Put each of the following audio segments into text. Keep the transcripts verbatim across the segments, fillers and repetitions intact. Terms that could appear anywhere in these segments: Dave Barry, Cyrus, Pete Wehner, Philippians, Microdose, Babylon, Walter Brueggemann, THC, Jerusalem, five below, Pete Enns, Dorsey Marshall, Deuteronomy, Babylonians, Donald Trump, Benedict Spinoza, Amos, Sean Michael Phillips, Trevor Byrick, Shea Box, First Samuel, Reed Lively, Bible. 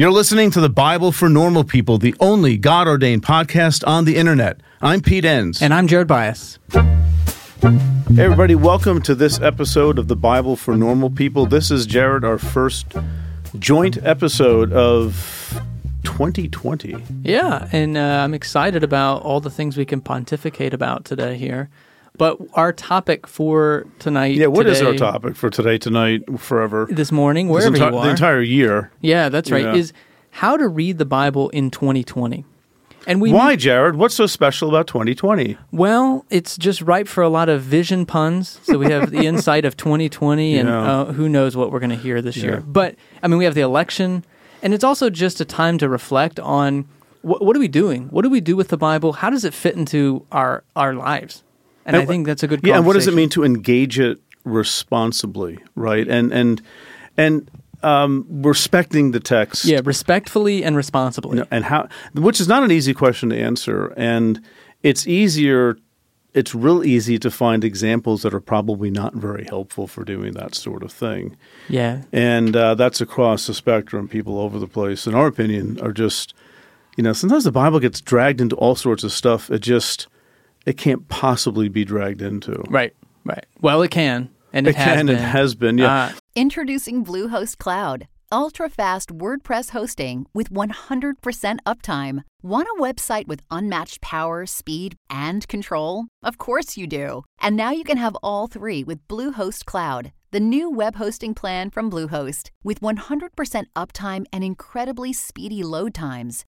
You're listening to the Bible for Normal People, the only God-ordained podcast on the internet. I'm Pete Enns. And I'm Jared Bias. Hey everybody, welcome to this episode of the Bible for Normal People. This is, Jared, our first joint episode of twenty twenty. Yeah, and uh, I'm excited about all the things we can pontificate about today here. But our topic for tonight... Yeah, what today, is our topic for today, tonight, forever? This morning, wherever this enti- you are. The entire year. Yeah, that's right, yeah. Is how to read the Bible in twenty twenty. And we Why, Jared? What's so special about twenty twenty? Well, it's just ripe for a lot of vision puns. So we have the insight of twenty twenty and yeah. uh, who knows what we're going to hear this yeah. year. But, I mean, we have the election. And it's also just a time to reflect on wh- what are we doing? What do we do with the Bible? How does it fit into our, our lives? And, and I think that's a good conversation. Yeah, and what does it mean to engage it responsibly, right? And, and, and... Um, respecting the text. Yeah, respectfully and responsibly. No, and how, which is not an easy question to answer. And it's easier, it's real easy to find examples that are probably not very helpful for doing that sort of thing. Yeah. And uh, that's across the spectrum. People all over the place, in our opinion, are just, you know, sometimes the Bible gets dragged into all sorts of stuff. It just, it can't possibly be dragged into. Right, right. Well, it can. And it, it has can, been. It has been, yeah. Uh, Introducing Bluehost Cloud, ultra-fast WordPress hosting with one hundred percent uptime. Want a website with unmatched power, speed, and control? Of course you do. And now you can have all three with Bluehost Cloud, the new web hosting plan from Bluehost. With one hundred percent uptime and incredibly speedy load times,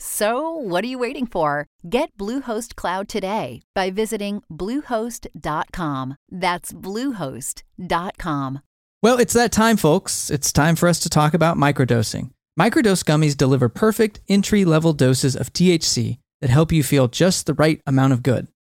So, what are you waiting for? Get Bluehost Cloud today by visiting Bluehost dot com. That's Bluehost dot com. Well, it's that time, folks. It's time for us to talk about microdosing. Microdose gummies deliver perfect entry-level doses of T H C that help you feel just the right amount of good.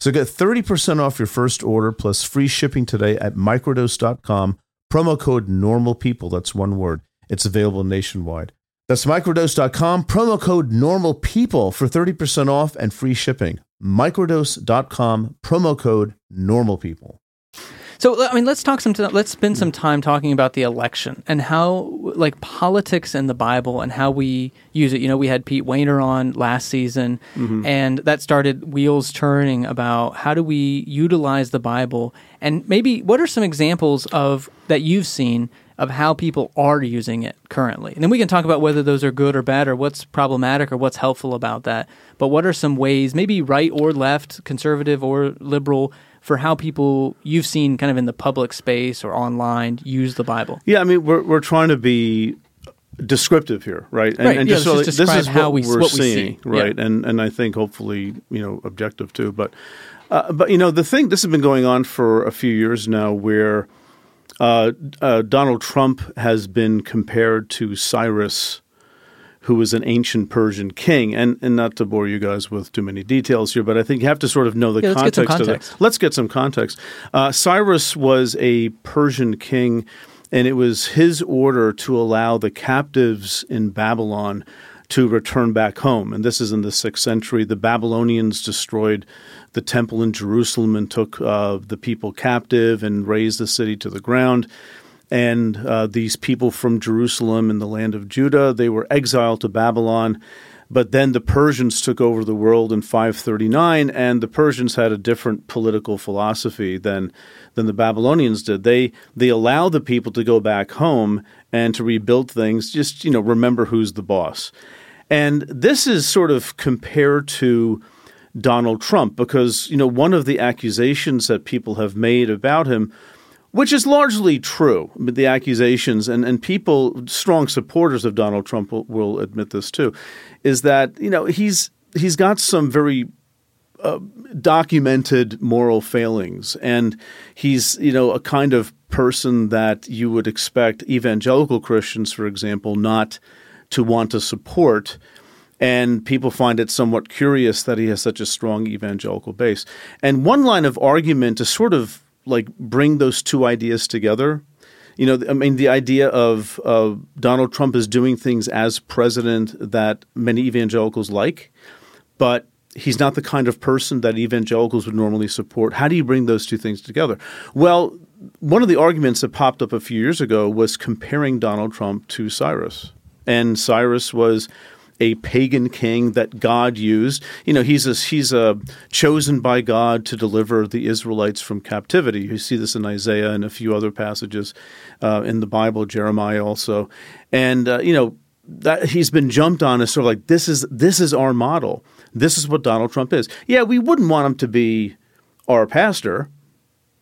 So get thirty percent off your first order plus free shipping today at microdose dot com. Promo code NORMALPEOPLE. That's one word. It's available nationwide. That's microdose dot com. Promo code NORMALPEOPLE for thirty percent off and free shipping. microdose dot com. Promo code NORMALPEOPLE. So, I mean, let's talk some. Let's spend some time talking about the election and how, like, politics and the Bible and how we use it. You know, we had Pete Wehner on last season, mm-hmm. and that started wheels turning about how do we utilize the Bible, and maybe what are some examples of that you've seen of how people are using it currently, and then we can talk about whether those are good or bad, or what's problematic or what's helpful about that. But what are some ways, maybe right or left, conservative or liberal, for how people you've seen kind of in the public space or online use the Bible? Yeah, I mean, we're we're trying to be descriptive here, right? And, right. and yeah, just, so just this is how what we, we're what seeing, we see. Right? Yeah. And and I think hopefully, you know, objective too. But uh, but you know, the thing this has been going on for a few years now, where uh, uh, Donald Trump has been compared to Cyrus, who was an ancient Persian king. And and not to bore you guys with too many details here, but I think you have to sort of know the yeah, let's context, context of that. Let's get some context. Uh, Cyrus was a Persian king, and it was his order to allow the captives in Babylon to return back home. And this is in the sixth century. The Babylonians destroyed the temple in Jerusalem and took uh, the people captive and razed the city to the ground. And uh, these people from Jerusalem and the land of Judah, they were exiled to Babylon. But then the Persians took over the world in five thirty-nine, and the Persians had a different political philosophy than than the Babylonians did. They they allowed the people to go back home and to rebuild things, just, you know, remember who's the boss. And this is sort of compared to Donald Trump, because, you know, one of the accusations that people have made about him, which is largely true, but the accusations, and, and people, strong supporters of Donald Trump will, will admit this too, is that, you know, he's he's got some very uh, documented moral failings, and he's, you know, a kind of person that you would expect evangelical Christians, for example, not to want to support. And people find it somewhat curious that he has such a strong evangelical base. And one line of argument to sort of like bring those two ideas together, you know, I mean, the idea of uh, Donald Trump is doing things as president that many evangelicals like, but he's not the kind of person that evangelicals would normally support. How do you bring those two things together? Well, one of the arguments that popped up a few years ago was comparing Donald Trump to Cyrus. And Cyrus was a pagan king that God used. You know, he's a, he's a chosen by God to deliver the Israelites from captivity. You see this in Isaiah and a few other passages uh, in the Bible, Jeremiah also. And, uh, you know, that he's been jumped on as sort of like, this is this is our model. This is what Donald Trump is. Yeah, we wouldn't want him to be our pastor.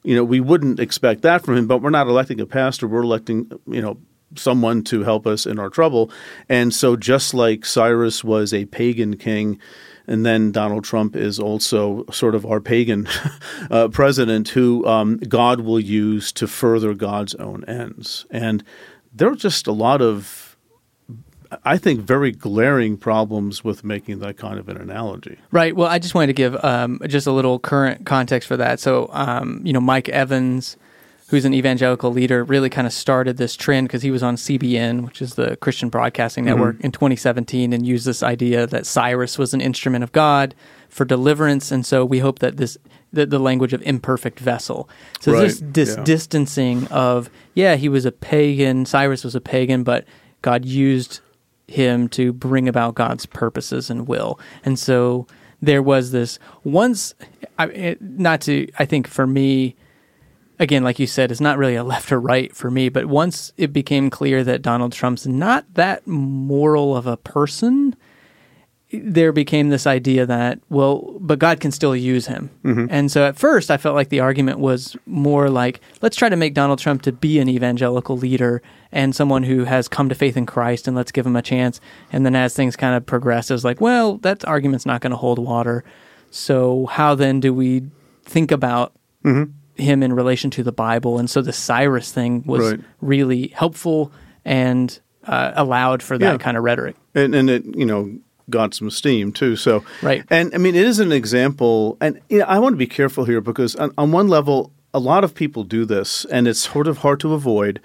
You know, we wouldn't expect that from him, but we're not electing a pastor. We're electing, you know, someone to help us in our trouble. And so just like Cyrus was a pagan king, and then Donald Trump is also sort of our pagan uh, president who um, God will use to further God's own ends. And there are just a lot of, I think, very glaring problems with making that kind of an analogy. Right. Well, I just wanted to give um, just a little current context for that. So, um, you know, Mike Evans, who's an evangelical leader, really kind of started this trend because he was on C B N, which is the Christian Broadcasting Network, mm-hmm. in twenty seventeen, and used this idea that Cyrus was an instrument of God for deliverance, and so we hope that this the, the language of imperfect vessel. So right. this, this yeah. distancing of, yeah, he was a pagan, Cyrus was a pagan, but God used him to bring about God's purposes and will. And so there was this once, I, not to, I think for me, again, like you said, it's not really a left or right for me, but once it became clear that Donald Trump's not that moral of a person, there became this idea that, well, but God can still use him. Mm-hmm. And so at first I felt like the argument was more like, let's try to make Donald Trump to be an evangelical leader and someone who has come to faith in Christ, and let's give him a chance. And then as things kind of progressed, it was like, well, that argument's not going to hold water. So how then do we think about mm-hmm. him in relation to the Bible? And so the Cyrus thing was right. really helpful and uh, allowed for that yeah. kind of rhetoric. And, and it, you know, got some steam too. So, right. And I mean, it is an example, and you know, I want to be careful here because on, on one level, a lot of people do this and it's sort of hard to avoid,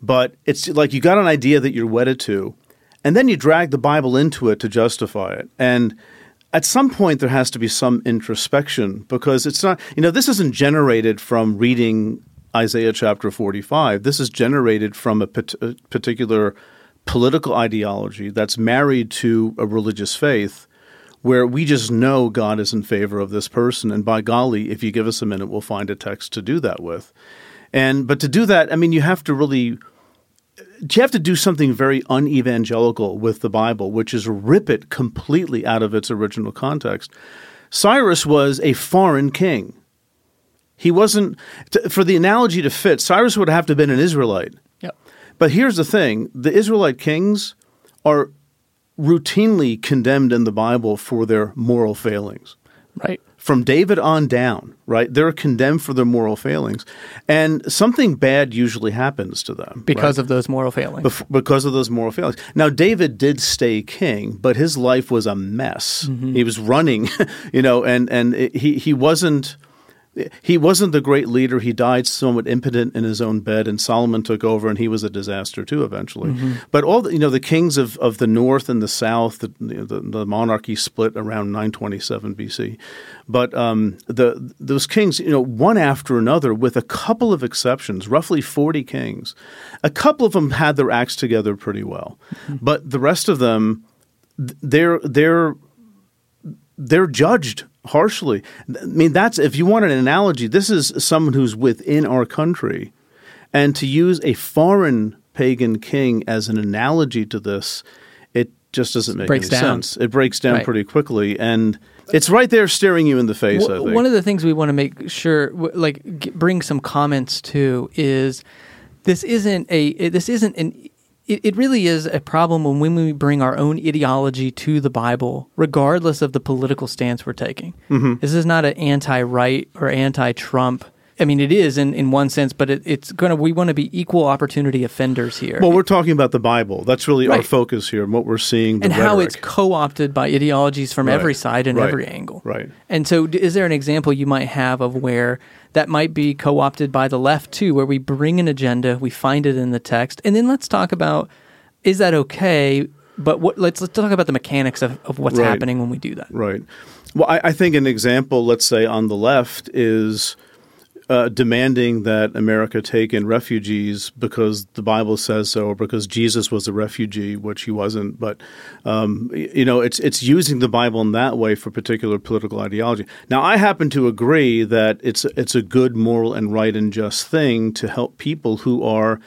but it's like you got an idea that you're wedded to, and then you drag the Bible into it to justify it. And at some point, there has to be some introspection, because it's not – you know, this isn't generated from reading Isaiah chapter forty-five. This is generated from a particular political ideology that's married to a religious faith where we just know God is in favor of this person. And by golly, if you give us a minute, we'll find a text to do that with. And but to do that, I mean, you have to really – you have to do something very unevangelical with the Bible, which is rip it completely out of its original context. Cyrus was a foreign king. He wasn't – for the analogy to fit, Cyrus would have to have been an Israelite. Yep. But here's the thing. The Israelite kings are routinely condemned in the Bible for their moral failings. Right. From David on down, right? They're condemned for their moral failings. And something bad usually happens to them. Because right? of those moral failings. Bef- because of those moral failings. Now, David did stay king, but his life was a mess. Mm-hmm. He was running, you know, and, and it, he, he wasn't he wasn't the great leader. He died somewhat impotent in his own bed, and Solomon took over, and he was a disaster too eventually. Mm-hmm. But all the, you know, the kings of, of the north and the south, the, the, the monarchy split around nine twenty-seven B C. But um, the those kings, you know, one after another, with a couple of exceptions, roughly forty kings, a couple of them had their acts together pretty well. Mm-hmm. But the rest of them, they're they're they're judged harshly. I mean, that's – if you want an analogy, this is someone who's within our country. And to use a foreign pagan king as an analogy to this, it just doesn't make any sense. It breaks down pretty quickly. And – It's right there staring you in the face, w- I think. One of the things we want to make sure, like, g- bring some comments to is this isn't a, this isn't an, it, it really is a problem when we bring our own ideology to the Bible, regardless of the political stance we're taking. Mm-hmm. This is not an anti-right or anti-Trump. I mean, it is in, in one sense, but it, it's going to. We want to be equal opportunity offenders here. Well, we're talking about the Bible. That's really right. Our focus here, and what we're seeing, the and rhetoric. How it's co-opted by ideologies from right. every side and right. every angle. Right. And so, is there an example you might have of where that might be co-opted by the left too, where we bring an agenda, we find it in the text, and then let's talk about is that okay? But what, let's let's talk about the mechanics of, of what's right. happening when we do that. Right. Well, I, I think an example, let's say, on the left is. Uh, demanding that America take in refugees because the Bible says so, or because Jesus was a refugee, which he wasn't. But um, you know, it's it's using the Bible in that way for particular political ideology. Now, I happen to agree that it's it's a good, moral, and right and just thing to help people who are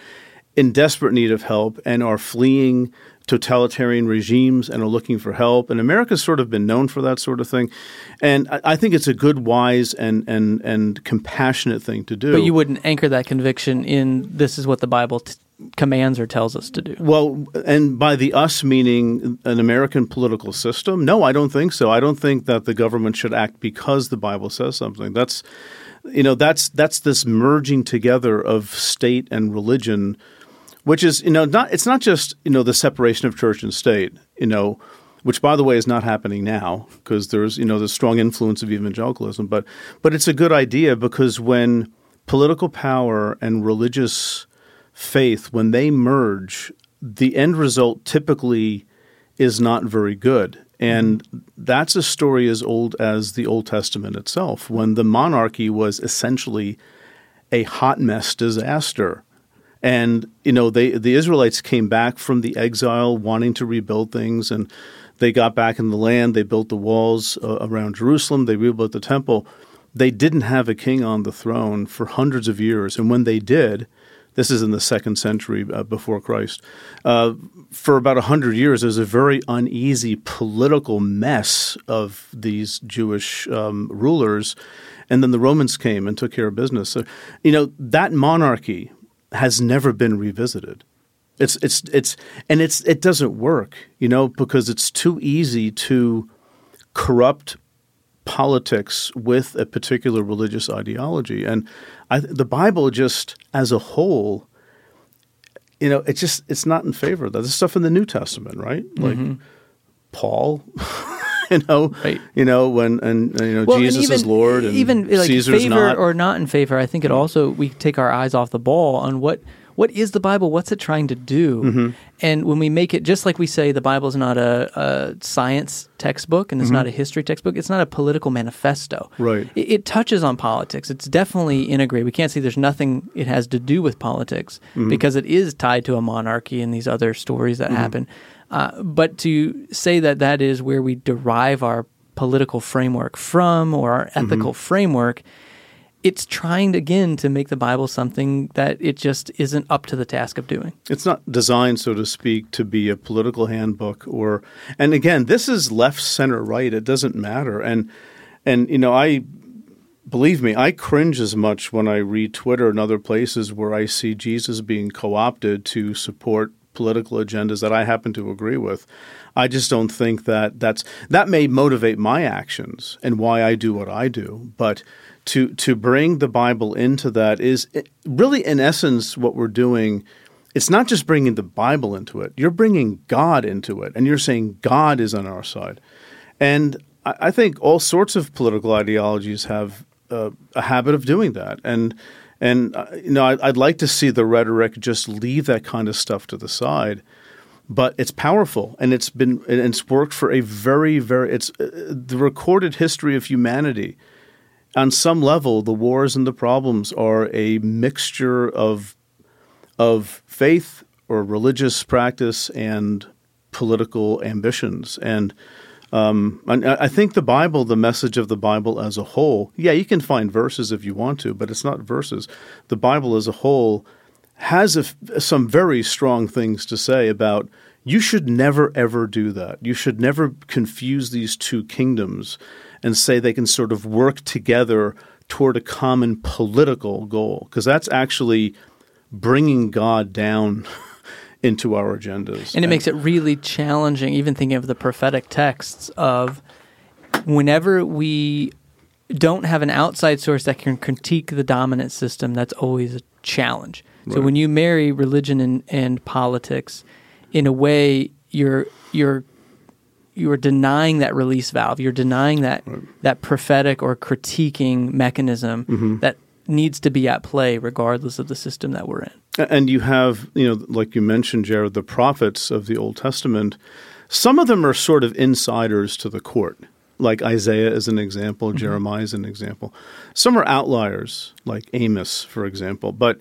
in desperate need of help and are fleeing totalitarian regimes and are looking for help. And America's sort of been known for that sort of thing. And I, I think it's a good, wise, and, and and compassionate thing to do. But you wouldn't anchor that conviction in this is what the Bible t- commands or tells us to do. Well, and by the us meaning an American political system? No, I don't think so. I don't think that the government should act because the Bible says something. That's, you know, that's that's this merging together of state and religion. Which is, you know, not it's not just, you know, the separation of church and state, you know, which, by the way, is not happening now because there's, you know, the strong influence of evangelicalism. But but it's a good idea because when political power and religious faith, when they merge, the end result typically is not very good. And that's a story as old as the Old Testament itself, when the monarchy was essentially a hot mess disaster. And, you know, they the Israelites came back from the exile wanting to rebuild things, and they got back in the land. They built the walls uh, around Jerusalem. They rebuilt the temple. They didn't have a king on the throne for hundreds of years. And when they did, this is in the second century uh, before Christ, uh, for about one hundred years, there's a very uneasy political mess of these Jewish um, rulers. And then the Romans came and took care of business. So, you know, that monarchy— has never been revisited. It's it's it's and it's it doesn't work, you know, because it's too easy to corrupt politics with a particular religious ideology. And I, the Bible, just as a whole, you know, it's just it's not in favor of that. There's stuff in the New Testament, right? Like mm-hmm. Paul. You know, right. you know when and you know well, Jesus even, is Lord, and even like Caesar's favor not. Or not in favor. I think it also we take our eyes off the ball on what what is the Bible, what's it trying to do, mm-hmm. and when we make it just like we say the Bible is not a, a science textbook and it's mm-hmm. not a history textbook, it's not a political manifesto. Right, it, it touches on politics. It's definitely integrated. We can't say there's nothing it has to do with politics mm-hmm. because it is tied to a monarchy and these other stories that mm-hmm. happen. Uh, but to say that that is where we derive our political framework from or our ethical mm-hmm. framework, it's trying, again, to make the Bible something that it just isn't up to the task of doing. It's not designed, so to speak, to be a political handbook or – and again, this is left, center, right. It doesn't matter. And, and you know, I – believe me, I cringe as much when I read Twitter and other places where I see Jesus being co-opted to support – political agendas that I happen to agree with. I just don't think that that's that may motivate my actions and why I do what I do. But to to bring the Bible into that is it, really, in essence, what we're doing. It's not just bringing the Bible into it. You're bringing God into it, and you're saying God is on our side. And I, I think all sorts of political ideologies have uh, a habit of doing that. And And, you know, I'd like to see the rhetoric just leave that kind of stuff to the side, but it's powerful and it's been – it's worked for a very, very – it's the recorded history of humanity. On some level, the wars and the problems are a mixture of of faith or religious practice and political ambitions. And Um, and I think the Bible, the message of the Bible as a whole, yeah, you can find verses if you want to, but it's not verses. The Bible as a whole has a, some very strong things to say about You should never, ever do that. You should never confuse these two kingdoms and say they can sort of work together toward a common political goal, because that's actually bringing God down into our agendas. And it and, makes it really challenging, even thinking of the prophetic texts, of whenever we don't have an outside source that can critique the dominant system, that's always a challenge. Right. So when you marry religion and, and politics, in a way, you're you're you're denying that release valve. You're denying that right. that prophetic or critiquing mechanism mm-hmm. that needs to be at play, regardless of the system that we're in. And you have, you know, like you mentioned, Jared, the prophets of the Old Testament. Some of them are sort of insiders to the court, like Isaiah is an example, mm-hmm. Jeremiah is an example. Some are outliers, like Amos, for example, but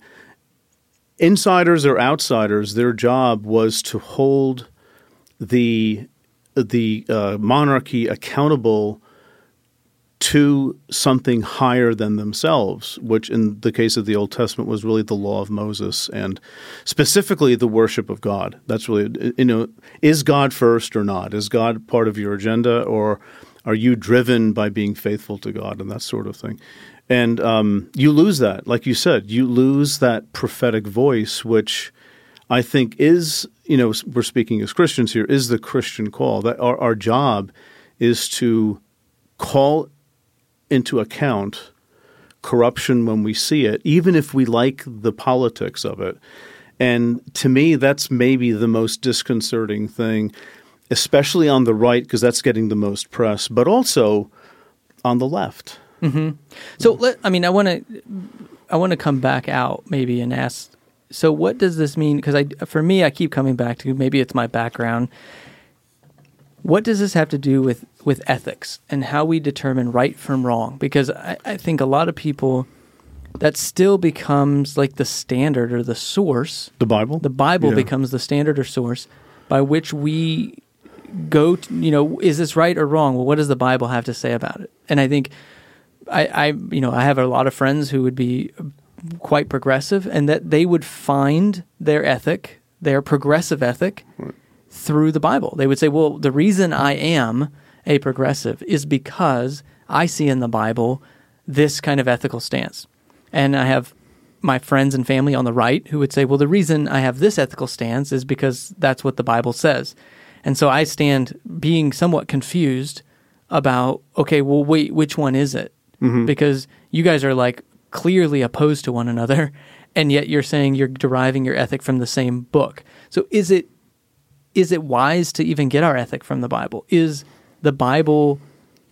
insiders or outsiders, their job was to hold the the uh, monarchy accountable to something higher than themselves, which in the case of the Old Testament was really the law of Moses and specifically the worship of God. That's really, you know, is God first or not? Is God part of your agenda, or are you driven by being faithful to God and that sort of thing? And um, you lose that, like you said, you lose that prophetic voice, which I think is, you know, we're speaking as Christians here, is the Christian call. That our, our job is to call into account corruption when we see it, even if we like the politics of it. And to me, that's maybe the most disconcerting thing, especially on the right, because that's getting the most press, but also on the left. Mm-hmm. So let, I mean, I want to, I want to come back out maybe and ask. So what does this mean? Because I, for me, I keep coming back to maybe it's my background. What does this have to do with, with ethics and how we determine right from wrong? Because I, I think a lot of people, that still becomes like the standard or the source. The Bible. The Bible yeah. becomes the standard or source by which we go. To, you know, is this right or wrong? Well, what does the Bible have to say about it? And I think. I, I, you know, I have a lot of friends who would be quite progressive, and that they would find their ethic, their progressive ethic, right. through the Bible. They would say, well, the reason I am a progressive is because I see in the Bible this kind of ethical stance. And I have my friends and family on the right who would say, well, the reason I have this ethical stance is because that's what the Bible says. And so I stand being somewhat confused about, okay, well, wait, which one is it? Mm-hmm. Because you guys are like clearly opposed to one another, and yet you're saying you're deriving your ethic from the same book. So is it is it wise to even get our ethic from the Bible? Is the Bible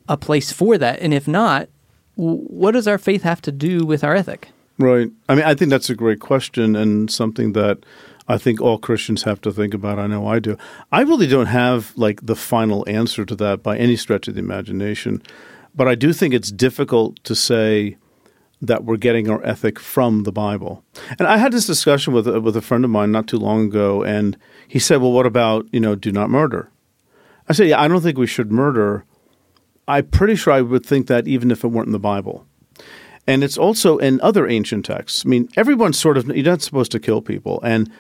a place for that? And if not, what does our faith have to do with our ethic? Right. I mean, I think that's a great question and something that I think all Christians have to think about. I know I do. I really don't have like the final answer to that by any stretch of the imagination. But I do think it's difficult to say that we're getting our ethic from the Bible. And I had this discussion with a, with a friend of mine not too long ago, and he said, well, what about, you know, do not murder? I said, yeah, I don't think we should murder. I'm pretty sure I would think that even if it weren't in the Bible. And it's also in other ancient texts. I mean, everyone's sort of – you're not supposed to kill people. And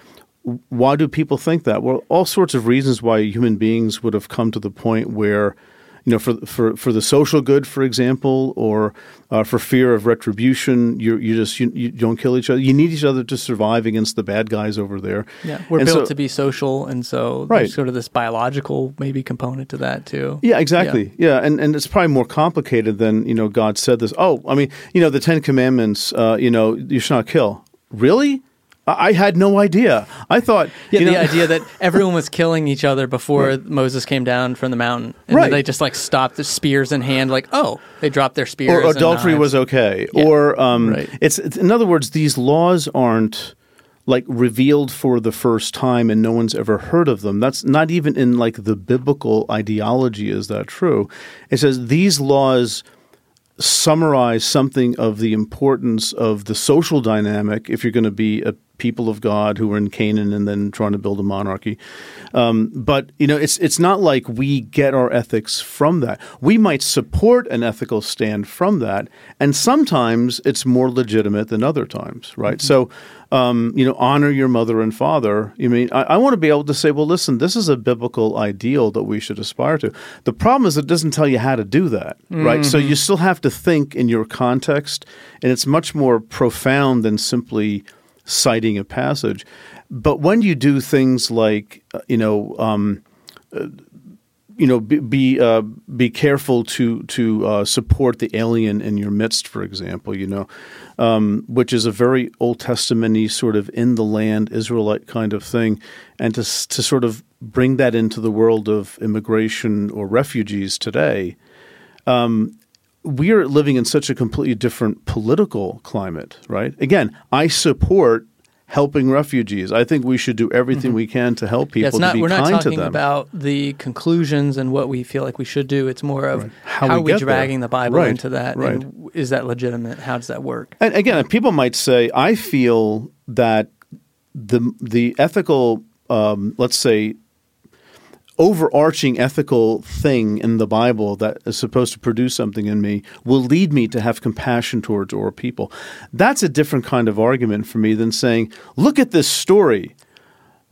why do people think that? Well, all sorts of reasons why human beings would have come to the point where – you know, for for for the social good, for example, or uh, for fear of retribution, you you just you, you don't kill each other. You need each other to survive against the bad guys over there. Yeah, we're and built so, to be social, and so right. there's sort of this biological maybe component to that too. Yeah, exactly. Yeah, yeah. And, and it's probably more complicated than, you know, God said this. Oh, I mean, you know, the Ten Commandments. Uh, you know, you shall not kill. Really? I had no idea. I thought yeah, you know, the idea that everyone was killing each other before right. Moses came down from the mountain, and right. they just like stopped, the spears in hand. Like, oh, they dropped their spears. Or and adultery knives. Was okay. Yeah. Or um, right. it's, it's in other words, these laws aren't like revealed for the first time, and no one's ever heard of them. That's not even in like the biblical ideology. Is that true? It says these laws summarize something of the importance of the social dynamic if you're going to be a people of God who were in Canaan and then trying to build a monarchy. Um, but you know, it's it's not like we get our ethics from that. We might support an ethical stand from that, and sometimes it's more legitimate than other times, right? Mm-hmm. So. Um, you know, honor your mother and father. You mean, I, I want to be able to say, well, listen, this is a biblical ideal that we should aspire to. The problem is it doesn't tell you how to do that, mm-hmm. right? So you still have to think in your context, and it's much more profound than simply citing a passage. But when you do things like, you know, um, uh, you know, be be, uh, be careful to to uh, support the alien in your midst, for example, you know, um, which is a very Old Testament-y sort of in the land Israelite kind of thing, and to to sort of bring that into the world of immigration or refugees today. Um, we are living in such a completely different political climate, right? Again, I support helping refugees. I think we should do everything mm-hmm. we can to help people yeah, it's not, to be kind to them. We're not talking about the conclusions and what we feel like we should do. It's more of right. how, how we are we dragging there. the Bible right. into that. Right. And is that legitimate? How does that work? And again, people might say, I feel that the the ethical, um, let's say, overarching ethical thing in the Bible that is supposed to produce something in me will lead me to have compassion towards all people. That's a different kind of argument for me than saying, look at this story.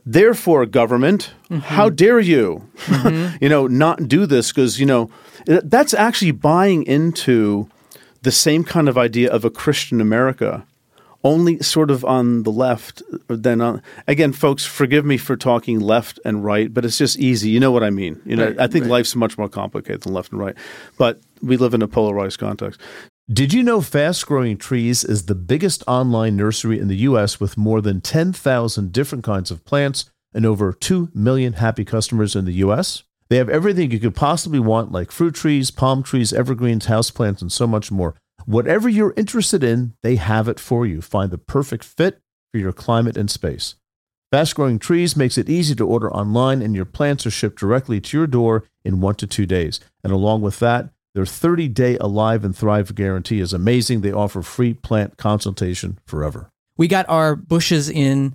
Therefore, government, mm-hmm. how dare you, mm-hmm. you know, not do this because, you know, that's actually buying into the same kind of idea of a Christian America. Only sort of on the left, then on, again, folks, forgive me for talking left and right, but it's just easy. You know what I mean. You know, right, I think right. life's much more complicated than left and right, but we live in a polarized context. Did you know Fast Growing Trees is the biggest online nursery in the U S with more than ten thousand different kinds of plants and over two million happy customers in the U S? They have everything you could possibly want, like fruit trees, palm trees, evergreens, houseplants, and so much more. Whatever you're interested in, they have it for you. Find the perfect fit for your climate and space. Fast Growing Trees makes it easy to order online, and your plants are shipped directly to your door in one to two days. And along with that, their thirty-day Alive and Thrive guarantee is amazing. They offer free plant consultation forever. We got our bushes in,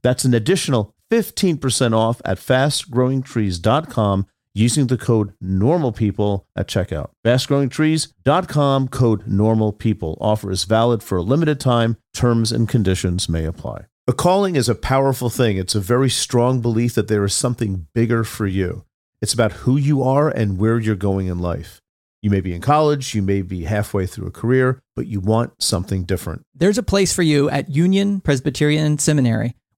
That's an additional fifteen percent off at fast growing trees dot com using the code NORMALPEOPLE at checkout. fast growing trees dot com, code NORMALPEOPLE. Offer is valid for a limited time. Terms and conditions may apply. A calling is a powerful thing. It's a very strong belief that there is something bigger for you. It's about who you are and where you're going in life. You may be in college, you may be halfway through a career, but you want something different. There's a place for you at Union Presbyterian Seminary,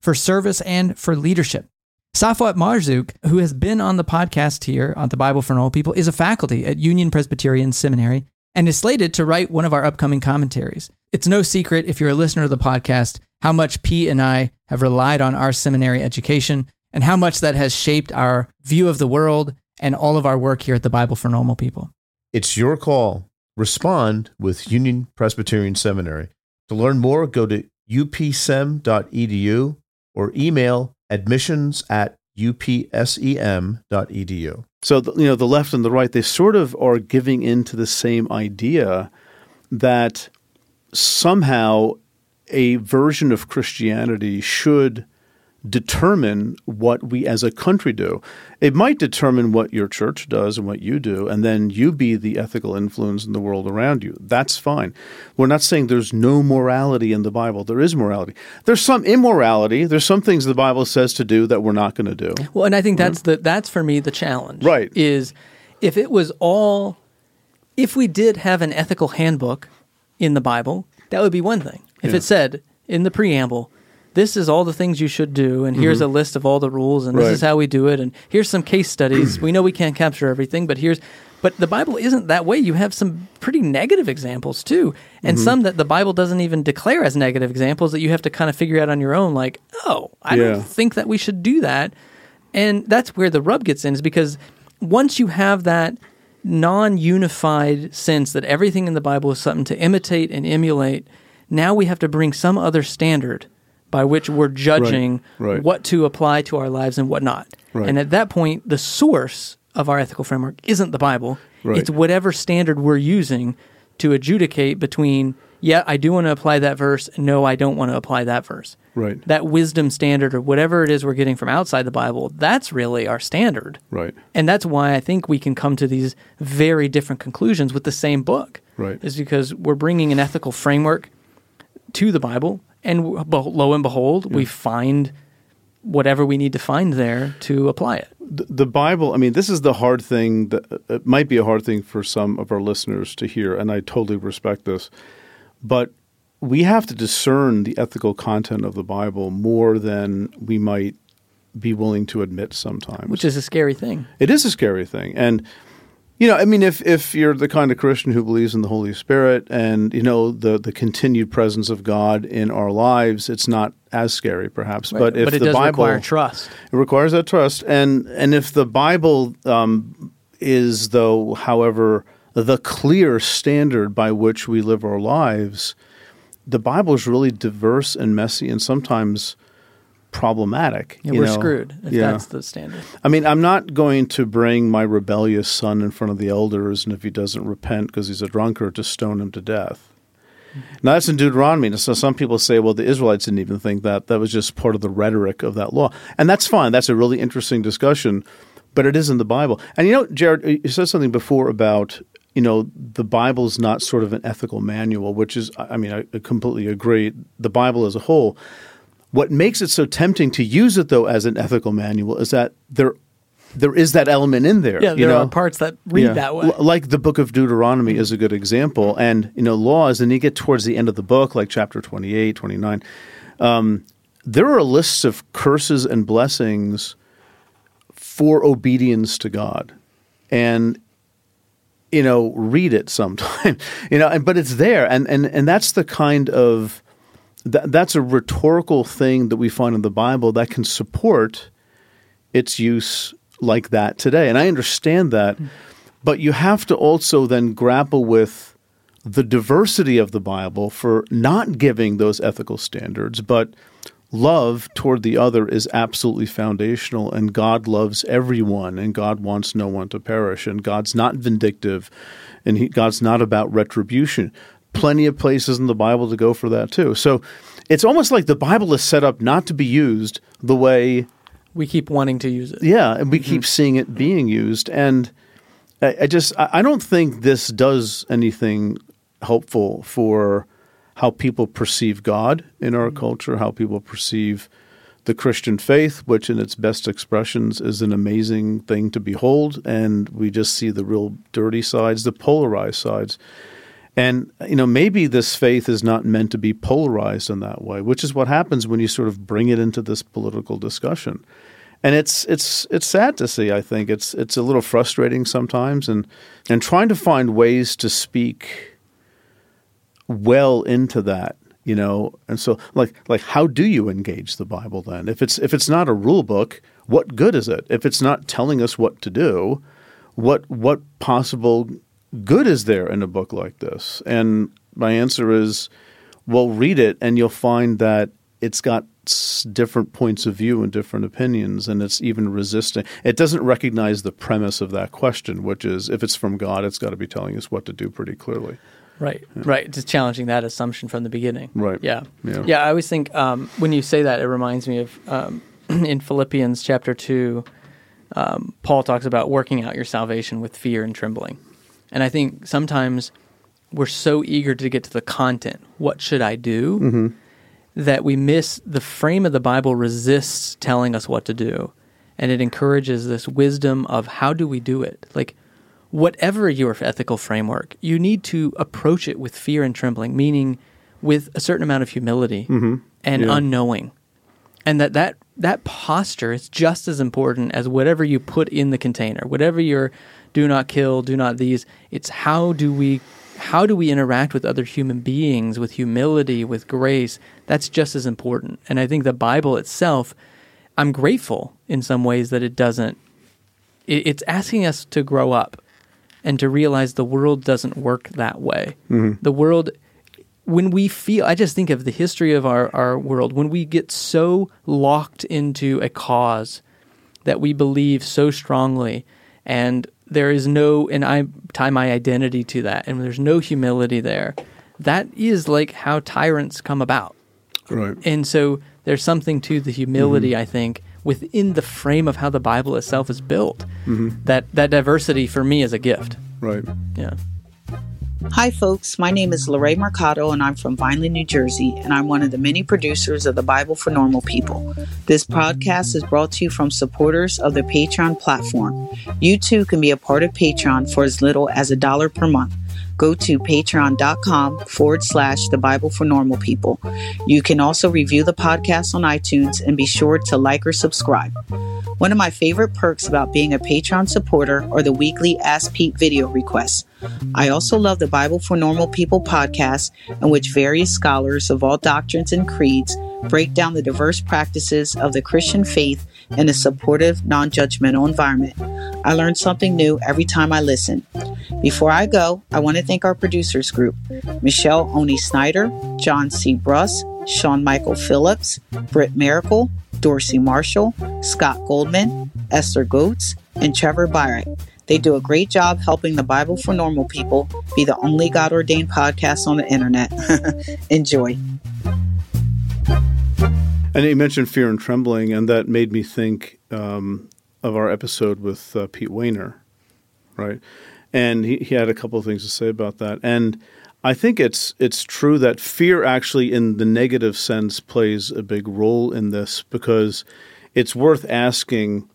for service and for leadership. Safwat Marzouk, who has been on the podcast here on The Bible for Normal People, is a faculty at Union Presbyterian Seminary and is slated to write one of our upcoming commentaries. It's no secret, if you're a listener to the podcast, how much Pete and I have relied on our seminary education and how much that has shaped our view of the world and all of our work here at The Bible for Normal People. It's your call. Respond with Union Presbyterian Seminary. To learn more, go to u p s e m dot e d u or email admissions at u p s e m dot e d u. So, you know, the left and the right, they sort of are giving in to the same idea that somehow a version of Christianity should determine what we as a country do. It might determine what your church does and what you do, and then you be the ethical influence in the world around you. That's fine. We're not saying there's no morality in the Bible. There is morality. There's some immorality. There's some things the Bible says to do that we're not going to do. Well, and I think that's the that's for me the challenge. Right. Is if it was all – if we did have an ethical handbook in the Bible, that would be one thing. If yeah. it said in the preamble – this is all the things you should do, and here's mm-hmm. a list of all the rules, and right. this is how we do it, and here's some case studies. We know we can't capture everything, but here's – but the Bible isn't that way. You have some pretty negative examples too, and mm-hmm. some that the Bible doesn't even declare as negative examples that you have to kind of figure out on your own, like, oh, I yeah. don't think that we should do that. And that's where the rub gets in, is because once you have that non-unified sense that everything in the Bible is something to imitate and emulate, now we have to bring some other standard by which we're judging right, right. what to apply to our lives and what not. Right. And at that point, the source of our ethical framework isn't the Bible. Right. It's whatever standard we're using to adjudicate between, yeah, I do want to apply that verse, no, I don't want to apply that verse. Right. That wisdom standard or whatever it is we're getting from outside the Bible, that's really our standard. Right. And that's why I think we can come to these very different conclusions with the same book. Right. Is because we're bringing an ethical framework to the Bible, and lo and behold, yeah. we find whatever we need to find there to apply it. The, the Bible, I mean, this is the hard thing that it might be a hard thing for some of our listeners to hear, and I totally respect this. But we have to discern the ethical content of the Bible more than we might be willing to admit sometimes. Which is a scary thing. It is a scary thing. And you know, I mean, if, if you're the kind of Christian who believes in the Holy Spirit and, you know, the, the continued presence of God in our lives, it's not as scary perhaps. Right. But if but it the does Bible, require trust. It requires that trust. And and if the Bible um, is, though, however, the clear standard by which we live our lives, the Bible is really diverse and messy and sometimes problematic. Yeah, you we're know? Screwed if yeah. that's the standard. I mean, I'm not going to bring my rebellious son in front of the elders, and if he doesn't repent because he's a drunkard, to stone him to death. Mm-hmm. Now, that's in Deuteronomy. So some people say, well, the Israelites didn't even think that. That was just part of the rhetoric of that law. And that's fine. That's a really interesting discussion, but it is in the Bible. And you know, Jared, you said something before about, you know, the Bible's not sort of an ethical manual, which is, I mean, I completely agree. The Bible as a whole. What makes it so tempting to use it, though, as an ethical manual is that there, there is that element in there. Yeah, there you know? are parts that read yeah. that way. L- like the book of Deuteronomy is a good example. And, you know, laws, and you get towards the end of the book, like chapter twenty-eight, twenty-nine, um, there are lists of curses and blessings for obedience to God. And, you know, read it sometime. you know, and, but it's there. And, and, and that's the kind of... that's a rhetorical thing that we find in the Bible that can support its use like that today. And I understand that, mm-hmm. but you have to also then grapple with the diversity of the Bible for not giving those ethical standards. But love toward the other is absolutely foundational, and God loves everyone, and God wants no one to perish, and God's not vindictive, and he, God's not about retribution. Plenty of places in the Bible to go for that too. So it's almost like the Bible is set up not to be used the way we keep wanting to use it. Yeah, and we mm-hmm. keep seeing it being used. And I, I just I don't think this does anything helpful for how people perceive God in our mm-hmm. culture, how people perceive the Christian faith, which in its best expressions is an amazing thing to behold. And we just see the real dirty sides, the polarized sides. And, you know, maybe this faith is not meant to be polarized in that way, which is what happens when you sort of bring it into this political discussion. And it's it's it's sad to see, I think. It's it's a little frustrating sometimes, and, and trying to find ways to speak well into that, you know. And so, like, like how do you engage the Bible then? If it's if it's not a rule book, what good is it? If it's not telling us what to do, what what possible good is there in a book like this? And my answer is, well, read it and you'll find that it's got different points of view and different opinions, and it's even resisting. It doesn't recognize the premise of that question, which is if it's from God, it's got to be telling us what to do pretty clearly. Right, yeah. right. Just challenging that assumption from the beginning. Right. Yeah. Yeah, yeah I always think um, when you say that, it reminds me of um, in Philippians chapter two, um, Paul talks about working out your salvation with fear and trembling. And I think sometimes we're so eager to get to the content, what should I do, mm-hmm. that we miss the frame of the Bible resists telling us what to do. And it encourages this wisdom of how do we do it? Like, whatever your ethical framework, you need to approach it with fear and trembling, meaning with a certain amount of humility mm-hmm. and yeah. unknowing. And that, that that posture is just as important as whatever you put in the container, whatever your do not kill, do not these. It's how do we how do we interact with other human beings with humility, with grace? That's just as important. And I think the Bible itself, I'm grateful in some ways that it doesn't. It, it's asking us to grow up. And to realize the world doesn't work that way. Mm-hmm. The world, when we feel, I just think of the history of our, our world, when we get so locked into a cause that we believe so strongly, and there is no, and I tie my identity to that, and there's no humility there, that is like how tyrants come about. Right. And so there's something to the humility, mm-hmm. I think, within the frame of how the Bible itself is built. Mm-hmm. That that diversity for me is a gift. Right. Yeah. Hi, folks. My name is Lorraine Mercado, and I'm from Vineland, New Jersey, and I'm one of the many producers of the Bible for Normal People. This podcast is brought to you from supporters of the Patreon platform. You, too, can be a part of Patreon for as little as a dollar per month. Go to patreon.com forward slash the Bible for Normal People. You can also review the podcast on iTunes and be sure to like or subscribe. One of my favorite perks about being a Patreon supporter are the weekly Ask Pete video requests. I also love the Bible for Normal People podcast, in which various scholars of all doctrines and creeds break down the diverse practices of the Christian faith in a supportive, non-judgmental environment. I learn something new every time I listen. Before I go, I want to thank our producers group, Michelle Oni Snyder, John C. Bruss, Sean Michael Phillips, Britt Miracle, Dorsey Marshall, Scott Goldman, Esther Goetz, and Trevor Byrick. They do a great job helping the Bible for Normal People be the only God-ordained podcast on the internet. Enjoy. And you mentioned fear and trembling, and that made me think um, of our episode with uh, Pete Wehner, right? And he, he had a couple of things to say about that. And I think it's it's true that fear actually in the negative sense plays a big role in this, because it's worth asking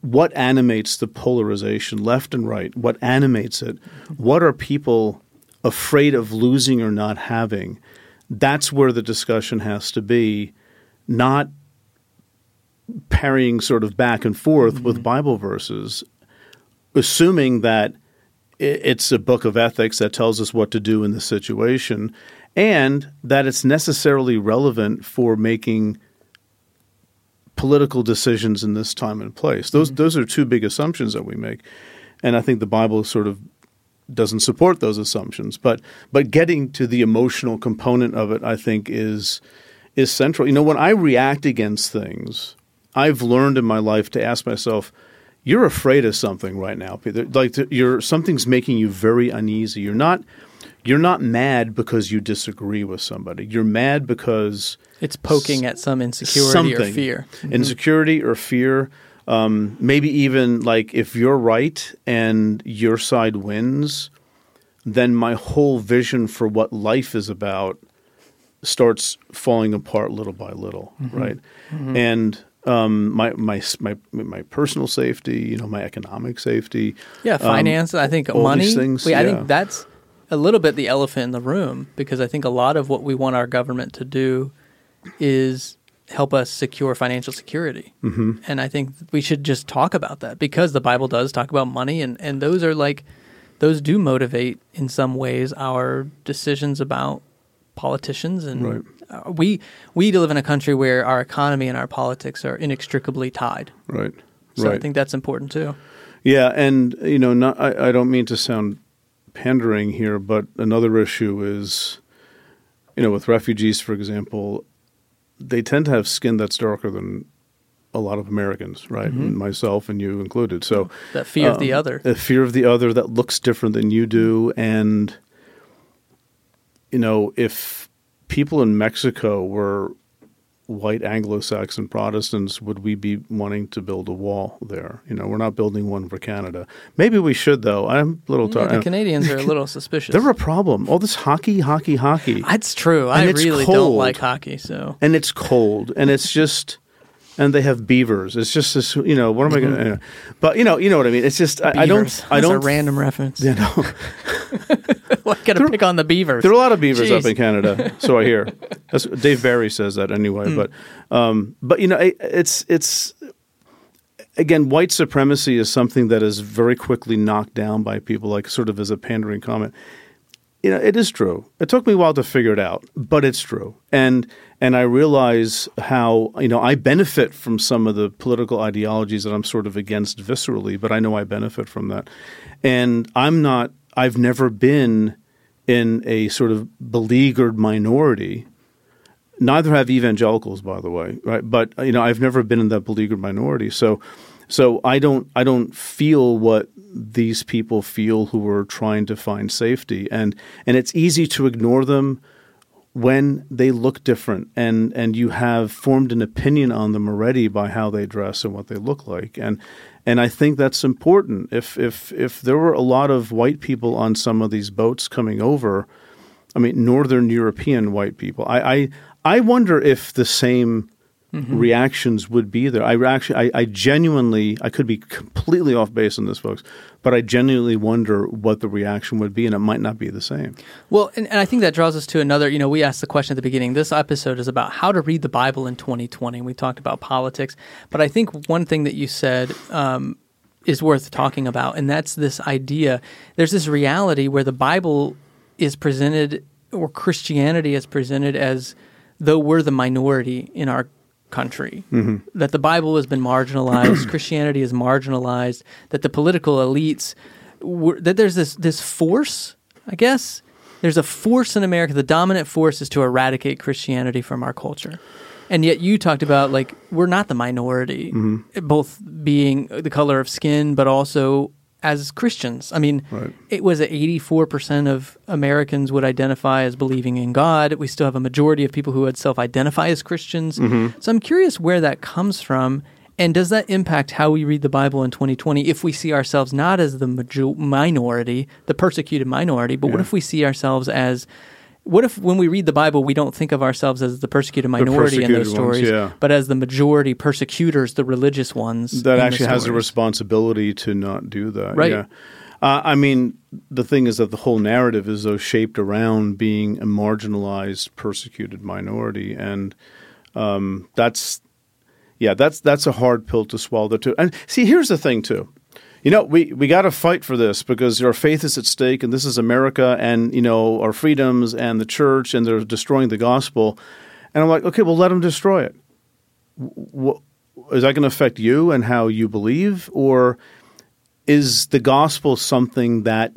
what animates the polarization left and right, what animates it, what are people afraid of losing or not having. That's where the discussion has to be, not parrying sort of back and forth mm-hmm. with Bible verses, assuming that it's a book of ethics that tells us what to do in the situation, and that it's necessarily relevant for making political decisions in this time and place. Those mm-hmm. those are two big assumptions that we make, and I think the Bible sort of doesn't support those assumptions. But but getting to the emotional component of it, I think, is is central. You know, when I react against things, I've learned in my life to ask myself, you're afraid of something right now, Peter. Like you're something's making you very uneasy. You're not you're not mad because you disagree with somebody. You're mad because it's poking s- at some insecurity something. or fear. Mm-hmm. Insecurity or fear. Um, maybe even like if you're right and your side wins, then my whole vision for what life is about starts falling apart little by little, mm-hmm. right? Mm-hmm. And Um, my, my my my personal safety, you know, my economic safety, yeah, finance. Um, I think all money. These things, we, yeah. I think that's a little bit the elephant in the room, because I think a lot of what we want our government to do is help us secure financial security, mm-hmm. and I think we should just talk about that, because the Bible does talk about money, and, and those are like those do motivate in some ways our decisions about politicians and. Right. Uh, we we live in a country where our economy and our politics are inextricably tied. Right. So right. I think that's important too. Yeah, and you know, not, I, I don't mean to sound pandering here, but another issue is, you know, with refugees, for example, they tend to have skin that's darker than a lot of Americans, right? Mm-hmm. Myself and you included. So that fear um, of the other, the fear of the other that looks different than you do. And, you know, if people in Mexico were white Anglo-Saxon Protestants, would we be wanting to build a wall there? You know, we're not building one for Canada. Maybe we should, though. I'm a little tired. Yeah, the Canadians are a little suspicious. They're a problem. All this hockey, hockey, hockey. That's true. And I really cold. don't like hockey. So and it's cold, and it's just, and they have beavers. It's just this. You know, what am I going to? You know, but you know, you know what I mean. It's just I, I don't. That's I don't. A random reference. You know. Well, I got to pick on the beavers. There are a lot of beavers Jeez. up in Canada, so I hear. That's, Dave Barry says that anyway. Mm. But, um, but you know, it, it's it's again, white supremacy is something that is very quickly knocked down by people, like sort of as a pandering comment. You know, it is true. It took me a while to figure it out, but it's true. And and I realize how, you know, I benefit from some of the political ideologies that I'm sort of against viscerally, but I know I benefit from that. And I'm not. I've never been in a sort of beleaguered minority. Neither have evangelicals, by the way, right? But you know, I've never been in that beleaguered minority. So, so I don't, I don't feel what these people feel who are trying to find safety, and and it's easy to ignore them when they look different, and and you have formed an opinion on them already by how they dress and what they look like, and and I think that's important. If if if there were a lot of white people on some of these boats coming over, I mean, Northern European white people, I I, I wonder if the same mm-hmm. reactions would be there. I actually, I, I genuinely, I could be completely off base on this, folks, but I genuinely wonder what the reaction would be, and it might not be the same. Well, and, and I think that draws us to another, you know, we asked the question at the beginning. This episode is about how to read the Bible in twenty twenty. We talked about politics, but I think one thing that you said um, is worth talking about, and that's this idea. There's this reality where the Bible is presented, or Christianity is presented as though we're the minority in our country, mm-hmm. that the Bible has been marginalized, Christianity is marginalized, that the political elites, were, that there's this this force, I guess, there's a force in America, the dominant force is to eradicate Christianity from our culture. And yet you talked about, like, we're not the minority, mm-hmm. both being the color of skin, but also as Christians. I mean, right. It was eighty-four percent of Americans would identify as believing in God. We still have a majority of people who would self-identify as Christians. Mm-hmm. So I'm curious where that comes from, and does that impact how we read the Bible in twenty twenty if we see ourselves not as the major- minority, the persecuted minority, but yeah. what if we see ourselves as, what if when we read the Bible, we don't think of ourselves as the persecuted minority the persecuted in those stories, ones, yeah. but as the majority persecutors, the religious ones? That actually has a responsibility to not do that. Right. Yeah. Uh, I mean, the thing is that the whole narrative is though shaped around being a marginalized, persecuted minority, and um, that's yeah, that's that's a hard pill to swallow too. And see, here's the thing too. You know, we, we got to fight for this because our faith is at stake, and this is America, and, you know, our freedoms and the church, and they're destroying the gospel. And I'm like, okay, well, let them destroy it. What, is that going to affect you and how you believe? Or is the gospel something that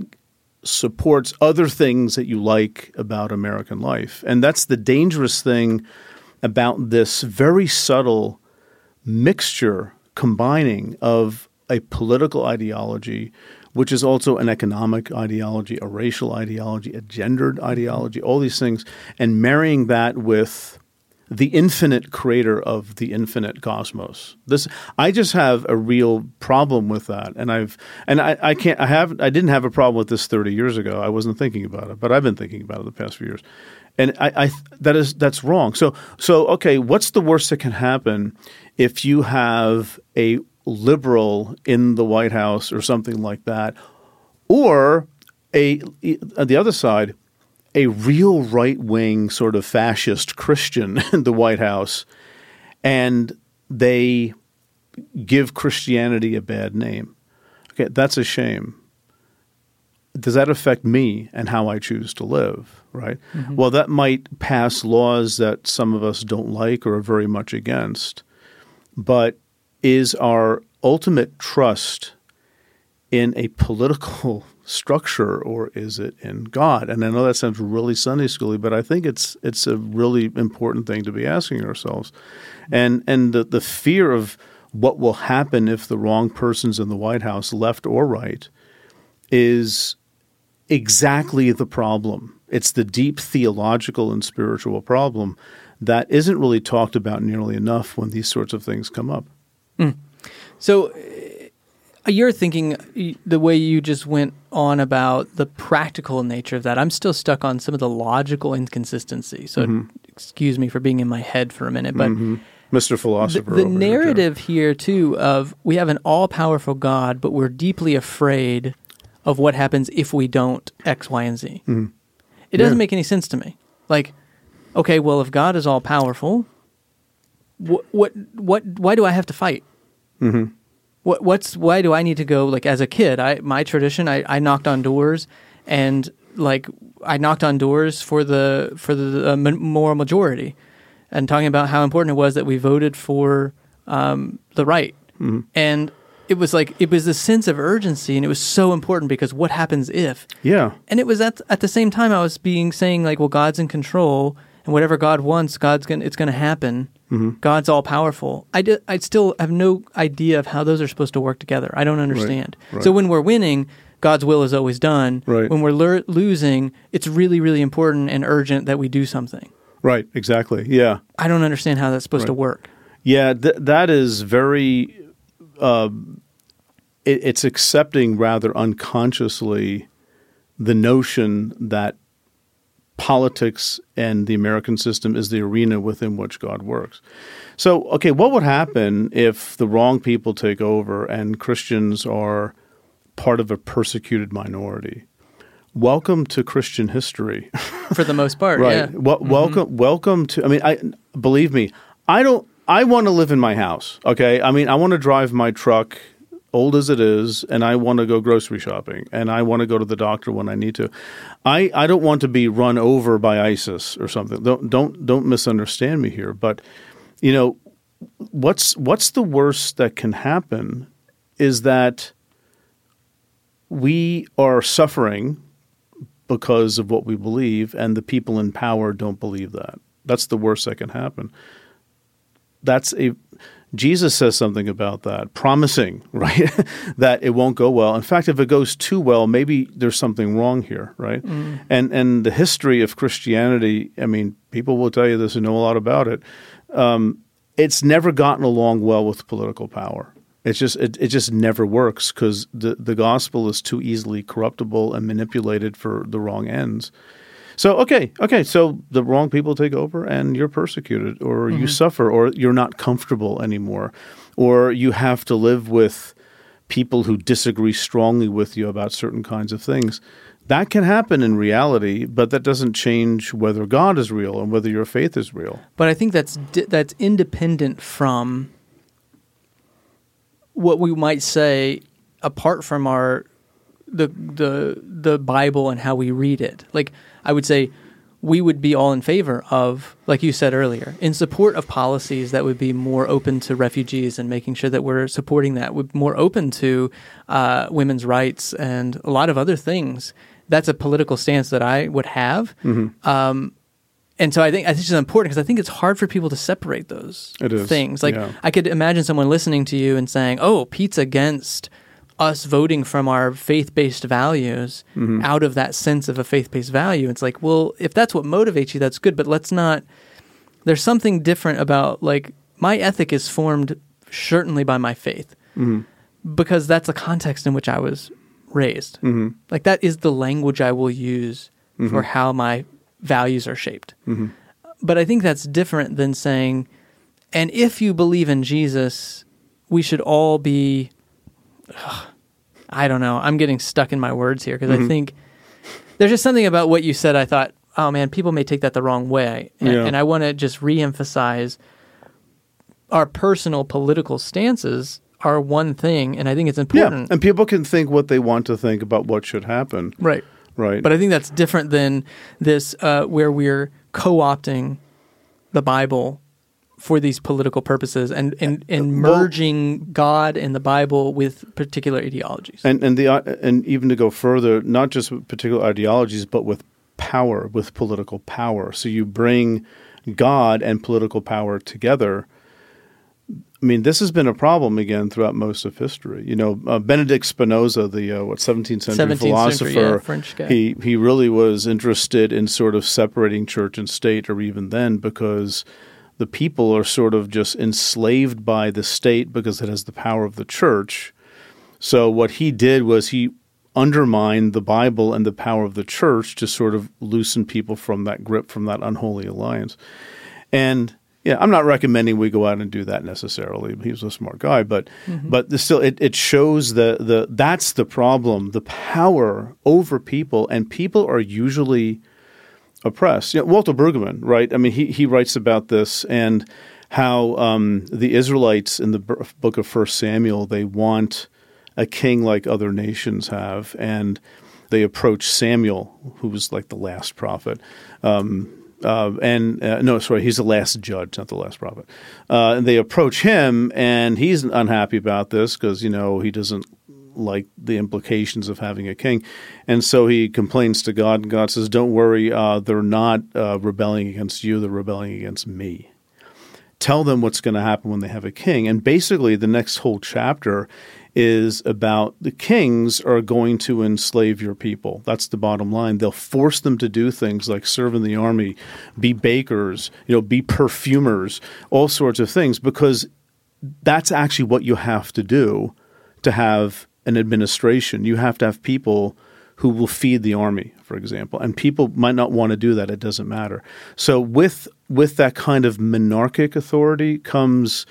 supports other things that you like about American life? And that's the dangerous thing about this very subtle mixture, combining of a political ideology, which is also an economic ideology, a racial ideology, a gendered ideology, all these things, and marrying that with the infinite creator of the infinite cosmos. This I just have a real problem with that, and I've and I, I can't I have I didn't have a problem with this thirty years ago. I wasn't thinking about it, but I've been thinking about it the past few years, and I, I that is that's wrong. So so okay, what's the worst that can happen if you have a liberal in the White House or something like that, or a on the other side, a real right-wing sort of fascist Christian in the White House, and they give Christianity a bad name? Okay, that's a shame. Does that affect me and how I choose to live, right? Mm-hmm. Well, that might pass laws that some of us don't like or are very much against, but is our ultimate trust in a political structure, or is it in God? And I know that sounds really Sunday schooly, but I think it's it's a really important thing to be asking ourselves. And and the, the fear of what will happen if the wrong person's in the White House, left or right, is exactly the problem. It's the deep theological and spiritual problem that isn't really talked about nearly enough when these sorts of things come up. Mm. So you're thinking the way you just went on about the practical nature of that. I'm still stuck on some of the logical inconsistency. So mm-hmm. excuse me for being in my head for a minute, but mm-hmm. Mister Philosopher. The, the narrative here, too, of we have an all-powerful God, but we're deeply afraid of what happens if we don't X, Y, and Z. Mm. It doesn't yeah. make any sense to me. Like, okay, well, if God is all-powerful, what, what, what, why do I have to fight? Mm-hmm. What, what's, why do I need to go, like, as a kid, I, my tradition, I, I knocked on doors, and, like, I knocked on doors for the, for the uh, moral majority, and talking about how important it was that we voted for um, the right. Mm-hmm. And it was like, it was a sense of urgency, and it was so important because what happens if? Yeah. And it was at at the same time I was being saying like, well, God's in control, and whatever God wants, God's gonna it's gonna happen. Mm-hmm. God's all powerful. I did, I still have no idea of how those are supposed to work together. I don't understand. Right. Right. So when we're winning, God's will is always done. Right. When we're lo- losing, it's really really important and urgent that we do something. Right. Exactly. Yeah. I don't understand how that's supposed right. to work. Yeah. Th- that is very. Uh, it, it's accepting rather unconsciously the notion that politics and the American system is the arena within which God works. So, okay, what would happen if the wrong people take over and Christians are part of a persecuted minority? Welcome to Christian history. For the most part, right. yeah. Well, mm-hmm. Welcome, welcome to. I mean, I believe me. I don't. I want to live in my house. Okay. I mean, I want to drive my truck, old as it is, and I want to go grocery shopping, and I want to go to the doctor when I need to. I, I don't want to be run over by ISIS or something. Don't don't don't misunderstand me here. But you know, what's what's the worst that can happen is that we are suffering because of what we believe, and the people in power don't believe that. That's the worst that can happen. That's a Jesus says something about that, promising, right, that it won't go well. In fact, if it goes too well, maybe there's something wrong here, right? Mm. And and the history of Christianity, I mean, people will tell you this and know a lot about it. Um, it's never gotten along well with political power. It's just it, it just never works because the, the gospel is too easily corruptible and manipulated for the wrong ends. So, okay, okay, so the wrong people take over and you're persecuted or mm-hmm. you suffer or you're not comfortable anymore or you have to live with people who disagree strongly with you about certain kinds of things. That can happen in reality, but that doesn't change whether God is real and whether your faith is real. But I think that's di- that's independent from what we might say apart from our the the the Bible and how we read it. Like I would say we would be all in favor of, like you said earlier, in support of policies that would be more open to refugees and making sure that we're supporting that. We're more open to uh, women's rights and a lot of other things. That's a political stance that I would have. Mm-hmm. Um, and so I think, I think it's important because I think it's hard for people to separate those it is. things. Like yeah. I could imagine someone listening to you and saying, oh, Pete's against us voting from our faith-based values mm-hmm. out of that sense of a faith-based value. It's like, well, if that's what motivates you, that's good, but let's not – there's something different about like my ethic is formed certainly by my faith mm-hmm. because that's the context in which I was raised. Mm-hmm. Like that is the language I will use mm-hmm. for how my values are shaped. Mm-hmm. But I think that's different than saying, and if you believe in Jesus, we should all be – I don't know. I'm getting stuck in my words here because mm-hmm. I think there's just something about what you said. I thought, oh man, people may take that the wrong way. And, yeah. and I want to just reemphasize our personal political stances are one thing. And I think it's important. Yeah. And people can think what they want to think about what should happen. Right. Right. But I think that's different than this uh, where we're co-opting the Bible for these political purposes and, and, and merging well, God and the Bible with particular ideologies. And and the and even to go further, not just with particular ideologies, but with power, with political power. So you bring God and political power together. I mean, this has been a problem, again, throughout most of history. You know, uh, Benedict Spinoza, the uh, what seventeenth century seventeenth philosopher, century, yeah, French guy. he he really was interested in sort of separating church and state, or even then, because the people are sort of just enslaved by the state because it has the power of the church. So what he did was he undermined the Bible and the power of the church to sort of loosen people from that grip, from that unholy alliance. And yeah, I'm not recommending we go out and do that necessarily. He was a smart guy, but mm-hmm. but still, it, it shows the the that's the problem, the power over people, and people are usually oppressed. You know, Walter Brueggemann, right? I mean, he he writes about this and how um, the Israelites in the book of First Samuel, they want a king like other nations have, and they approach Samuel, who was like the last prophet. Um, Uh, and uh, no, sorry, he's the last judge, not the last prophet. Uh, and they approach him, and he's unhappy about this because, you know, he doesn't like the implications of having a king. And so he complains to God, and God says, don't worry, uh, they're not uh, rebelling against you, they're rebelling against me. Tell them what's going to happen when they have a king. And basically the next whole chapter is about the kings are going to enslave your people. That's the bottom line. They'll force them to do things like serve in the army, be bakers, you know, be perfumers, all sorts of things, because that's actually what you have to do to have an administration. You have to have people who will feed the army, for example. And people might not want to do that. It doesn't matter. So with with that kind of monarchic authority comes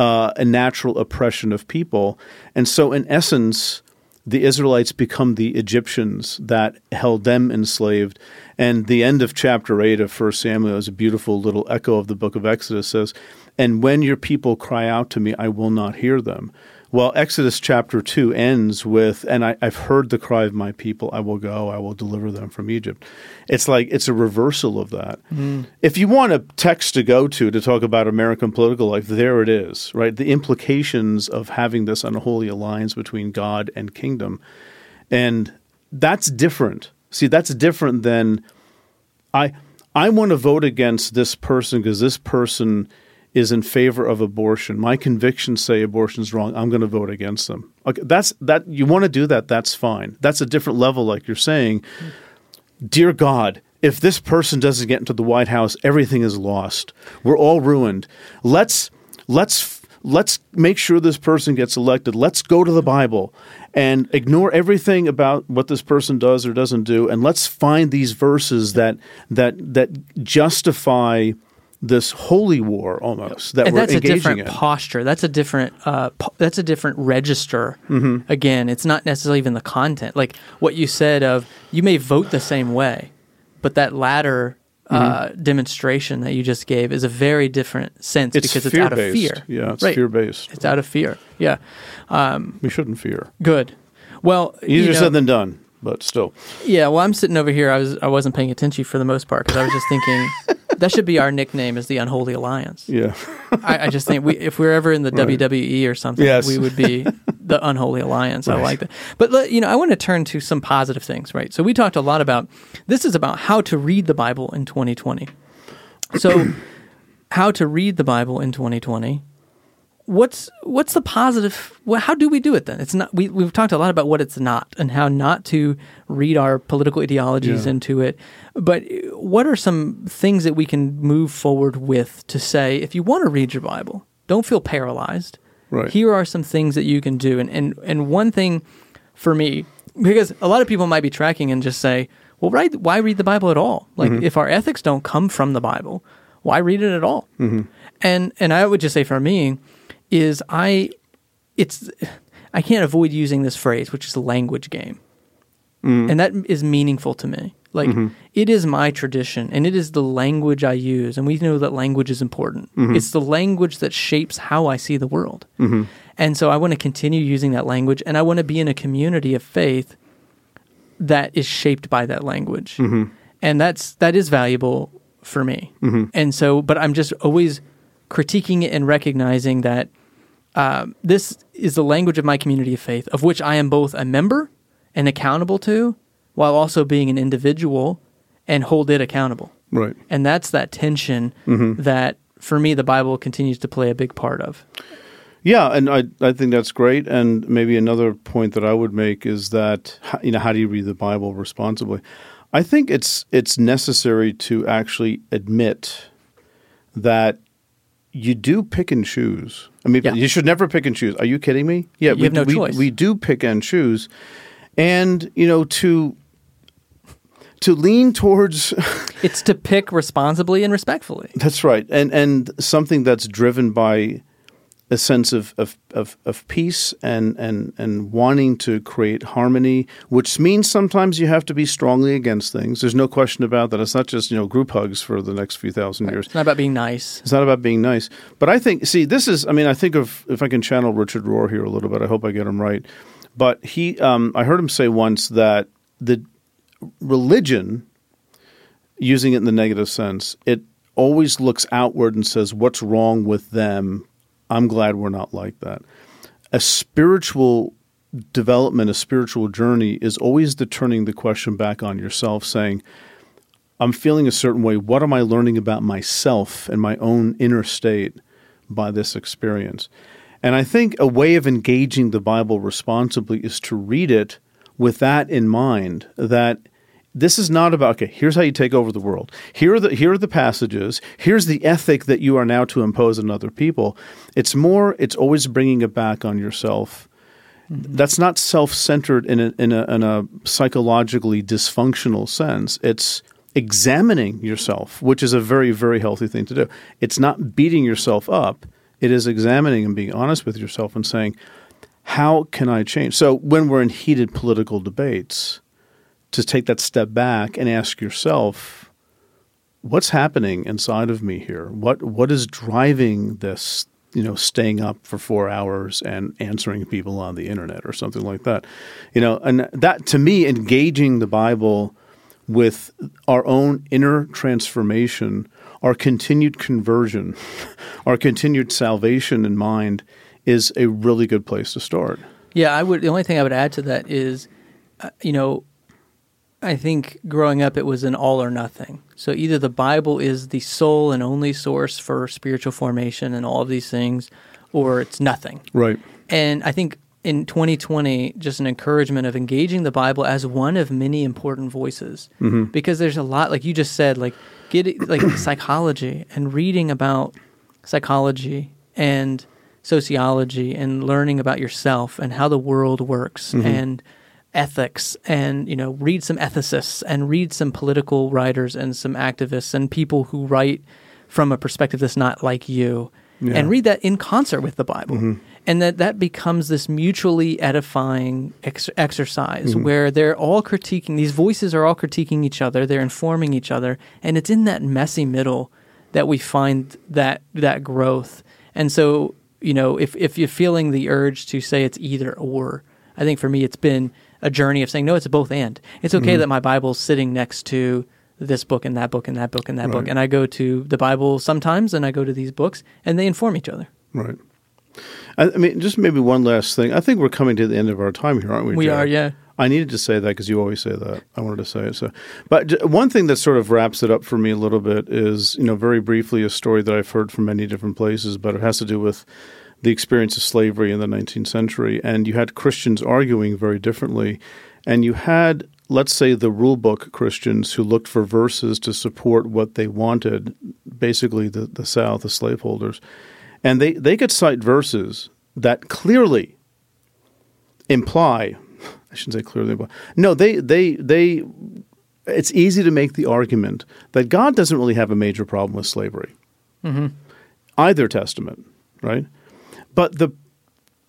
Uh, a natural oppression of people. And so in essence, the Israelites become the Egyptians that held them enslaved. And the end of chapter eight of First Samuel is a beautiful little echo of the book of Exodus says, and when your people cry out to me, I will not hear them. Well, Exodus chapter two ends with, and I, I've heard the cry of my people, I will go, I will deliver them from Egypt. It's like, it's a reversal of that. Mm. If you want a text to go to to talk about American political life, there it is, right? The implications of having this unholy alliance between God and kingdom. And that's different. See, that's different than, I, I want to vote against this person because this person is in favor of abortion. My convictions say abortion's wrong. I'm going to vote against them. Okay, that's that. You want to do that? That's fine. That's a different level, like you're saying. Dear God, if this person doesn't get into the White House, everything is lost. We're all ruined. Let's let's let's make sure this person gets elected. Let's go to the Bible and ignore everything about what this person does or doesn't do, and let's find these verses that that that justify this holy war almost that and we're engaging in. That's a different posture. That's a different uh, po- that's a different register. Mm-hmm. Again, it's not necessarily even the content. Like what you said of you may vote the same way, but that latter uh, mm-hmm. demonstration that you just gave is a very different sense it's because it's out of fear. Yeah, it's right. fear-based. It's out of fear. Yeah. Um, we shouldn't fear. Good. Well, easier you know, said than done, but still. Yeah, well, I'm sitting over here. I, was, I wasn't paying attention for the most part because I was just thinking – that should be our nickname is the Unholy Alliance. Yeah. I, I just think we, if we were ever in the right. W W E or something, yes. we would be the Unholy Alliance. Right. I like that. But, you know, I want to turn to some positive things, right? So we talked a lot about, this is about how to read the Bible in twenty twenty. So how to read the Bible in twenty twenty. What's what's the positive? Well, how do we do it then? It's not. We we've talked a lot about what it's not and how not to read our political ideologies yeah. into it. But what are some things that we can move forward with to say if you want to read your Bible, don't feel paralyzed. Right. Here are some things that you can do. And and and one thing for me, because a lot of people might be tracking and just say, well, right, why read the Bible at all? Like mm-hmm. if our ethics don't come from the Bible, why read it at all? Mm-hmm. And and I would just say for me. Is I, it's, I can't avoid using this phrase, which is a language game. Mm. And that is meaningful to me. Like, mm-hmm. it is my tradition, and it is the language I use, and we know that language is important. Mm-hmm. It's the language that shapes how I see the world. Mm-hmm. And so I want to continue using that language, and I want to be in a community of faith that is shaped by that language. Mm-hmm. And that's, that is valuable for me. Mm-hmm. And so, but I'm just always critiquing it and recognizing that uh, this is the language of my community of faith, of which I am both a member and accountable to, while also being an individual and hold it accountable. Right. And that's that tension mm-hmm. that, for me, the Bible continues to play a big part of. Yeah, and I I think that's great. And maybe another point that I would make is that, you know, how do you read the Bible responsibly? I think it's it's necessary to actually admit that you do pick and choose. I mean, yeah. you should never pick and choose. Are you kidding me? Yeah, you we, have no we, choice. we do pick and choose. And, you know, to to lean towards it's to pick responsibly and respectfully. That's right. And and something that's driven by a sense of, of, of, of peace and, and, and wanting to create harmony, which means sometimes you have to be strongly against things. There's no question about that. It's not just, you know, group hugs for the next few thousand right. years. It's not about being nice. It's not about being nice. But I think, see, this is, I mean, I think of, if I can channel Richard Rohr here a little bit, I hope I get him right. But he, um, I heard him say once that the religion, using it in the negative sense, it always looks outward and says, what's wrong with them? I'm glad we're not like that. A spiritual development, a spiritual journey is always the turning the question back on yourself, saying, I'm feeling a certain way. What am I learning about myself and my own inner state by this experience? And I think a way of engaging the Bible responsibly is to read it with that in mind, that this is not about, okay, here's how you take over the world. Here are the, here are the passages. Here's the ethic that you are now to impose on other people. It's more, it's always bringing it back on yourself. Mm-hmm. That's not self-centered in a, in a, in a psychologically dysfunctional sense. It's examining yourself, which is a very, very healthy thing to do. It's not beating yourself up. It is examining and being honest with yourself and saying, how can I change? So when we're in heated political debates, to take that step back and ask yourself, what's happening inside of me here? What what is driving this, you know, staying up for four hours and answering people on the internet or something like that? You know, and that, to me, engaging the Bible with our own inner transformation, our continued conversion, our continued salvation in mind is a really good place to start. Yeah, I would. The only thing I would add to that is, uh, you know, I think growing up, it was an all or nothing. So either the Bible is the sole and only source for spiritual formation and all of these things, or it's nothing. Right. And I think in twenty twenty, just an encouragement of engaging the Bible as one of many important voices, mm-hmm. because there's a lot, like you just said, like getting like psychology and reading about psychology and sociology and learning about yourself and how the world works mm-hmm. and ethics, and, you know, read some ethicists and read some political writers and some activists and people who write from a perspective that's not like you, yeah. and read that in concert with the Bible. Mm-hmm. And that that becomes this mutually edifying ex- exercise mm-hmm. where they're all critiquing, these voices are all critiquing each other, they're informing each other, and it's in that messy middle that we find that that growth. And so, you know, if if you're feeling the urge to say it's either or, I think for me it's been a journey of saying, no, it's a both and. It's okay mm-hmm. that my Bible's sitting next to this book and that book and that book and that right. book. And I go to the Bible sometimes and I go to these books and they inform each other. Right. I, I mean, just maybe one last thing. I think we're coming to the end of our time here, aren't we, Jared? We are, yeah. I needed to say that because you always say that. I wanted to say it. So, but one thing that sort of wraps it up for me a little bit is, you know, very briefly a story that I've heard from many different places, but it has to do with the experience of slavery in the nineteenth century, and you had Christians arguing very differently. And you had, let's say, the rule book Christians who looked for verses to support what they wanted, basically the, the South, the slaveholders. And they, they could cite verses that clearly imply – I shouldn't say clearly imply. No, they they they – it's easy to make the argument that God doesn't really have a major problem with slavery. Mm-hmm. Either testament, right? But the,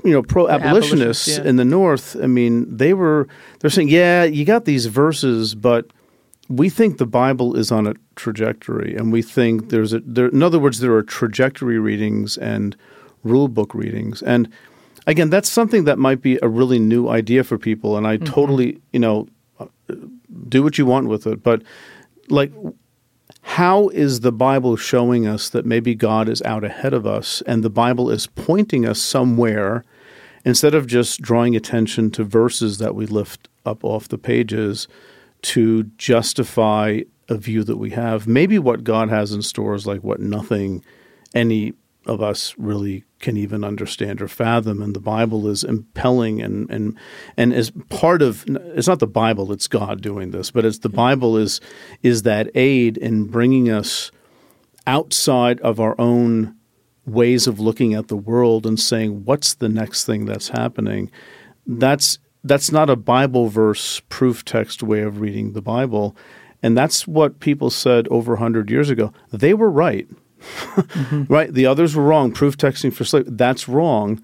you know, pro-abolitionists yeah. in the North, I mean, they were – they're saying, yeah, you got these verses, but we think the Bible is on a trajectory, and we think there's a there, – in other words, there are trajectory readings and rule book readings. And again, that's something that might be a really new idea for people, and I mm-hmm. totally, you know, do what you want with it. But like – how is the Bible showing us that maybe God is out ahead of us and the Bible is pointing us somewhere instead of just drawing attention to verses that we lift up off the pages to justify a view that we have? Maybe what God has in store is like what nothing any of us really can even understand or fathom, and the Bible is impelling and and and as part of it's not the Bible, it's God doing this, but it's the Bible is is that aid in bringing us outside of our own ways of looking at the world and saying, what's the next thing that's happening? That's that's not a Bible verse proof text way of reading the Bible, and that's what people said over one hundred years ago. They were right. mm-hmm. Right? The others were wrong. Proof texting for slavery, that's wrong.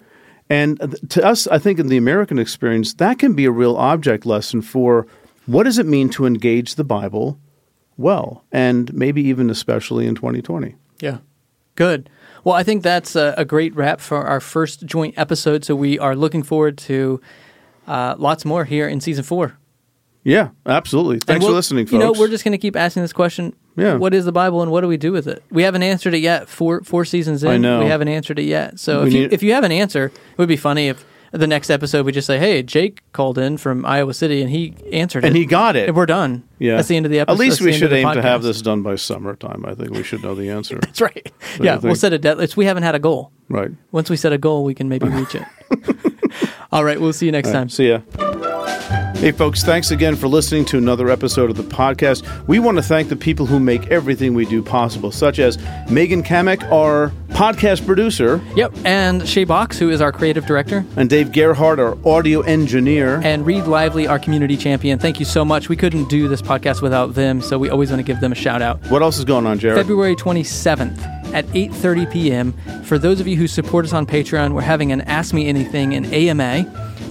And to us, I think in the American experience, that can be a real object lesson for what does it mean to engage the Bible well, and maybe even especially in twenty twenty. Yeah. Good. Well, I think that's a, a great wrap for our first joint episode. So we are looking forward to uh, lots more here in season four. Yeah, absolutely. Thanks we'll, for listening, folks. You know, we're just going to keep asking this question. Yeah. What is the Bible and what do we do with it? We haven't answered it yet. Four four seasons in, I know. We haven't answered it yet. So we if, need... you, if you have an answer, it would be funny if the next episode we just say, hey, Jake called in from Iowa City and he answered and it. And he got it. And we're done. Yeah. That's the end of the episode. At least we should aim podcast. to have this done by summertime. I think we should know the answer. That's right. So yeah, we'll set a deadline. We haven't had a goal. Right. Once we set a goal, we can maybe reach it. All right. We'll see you next All time. Right, see ya. Hey, folks, thanks again for listening to another episode of the podcast. We want to thank the people who make everything we do possible, such as Megan Kamek, our podcast producer. Yep, and Shea Box, who is our creative director. And Dave Gerhardt, our audio engineer. And Reed Lively, our community champion. Thank you so much. We couldn't do this podcast without them, so we always want to give them a shout out. What else is going on, Jared? February twenty-seventh. At eight thirty p.m. For those of you who support us on Patreon, we're having an Ask Me Anything, an A M A,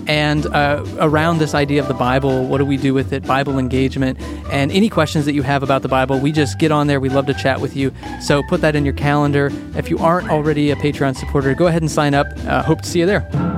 and uh, around this idea of the Bible, what do we do with it, Bible engagement, and any questions that you have about the Bible, we just get on there. We'd love to chat with you. So put that in your calendar. If you aren't already a Patreon supporter, go ahead and sign up. Uh, hope to see you there.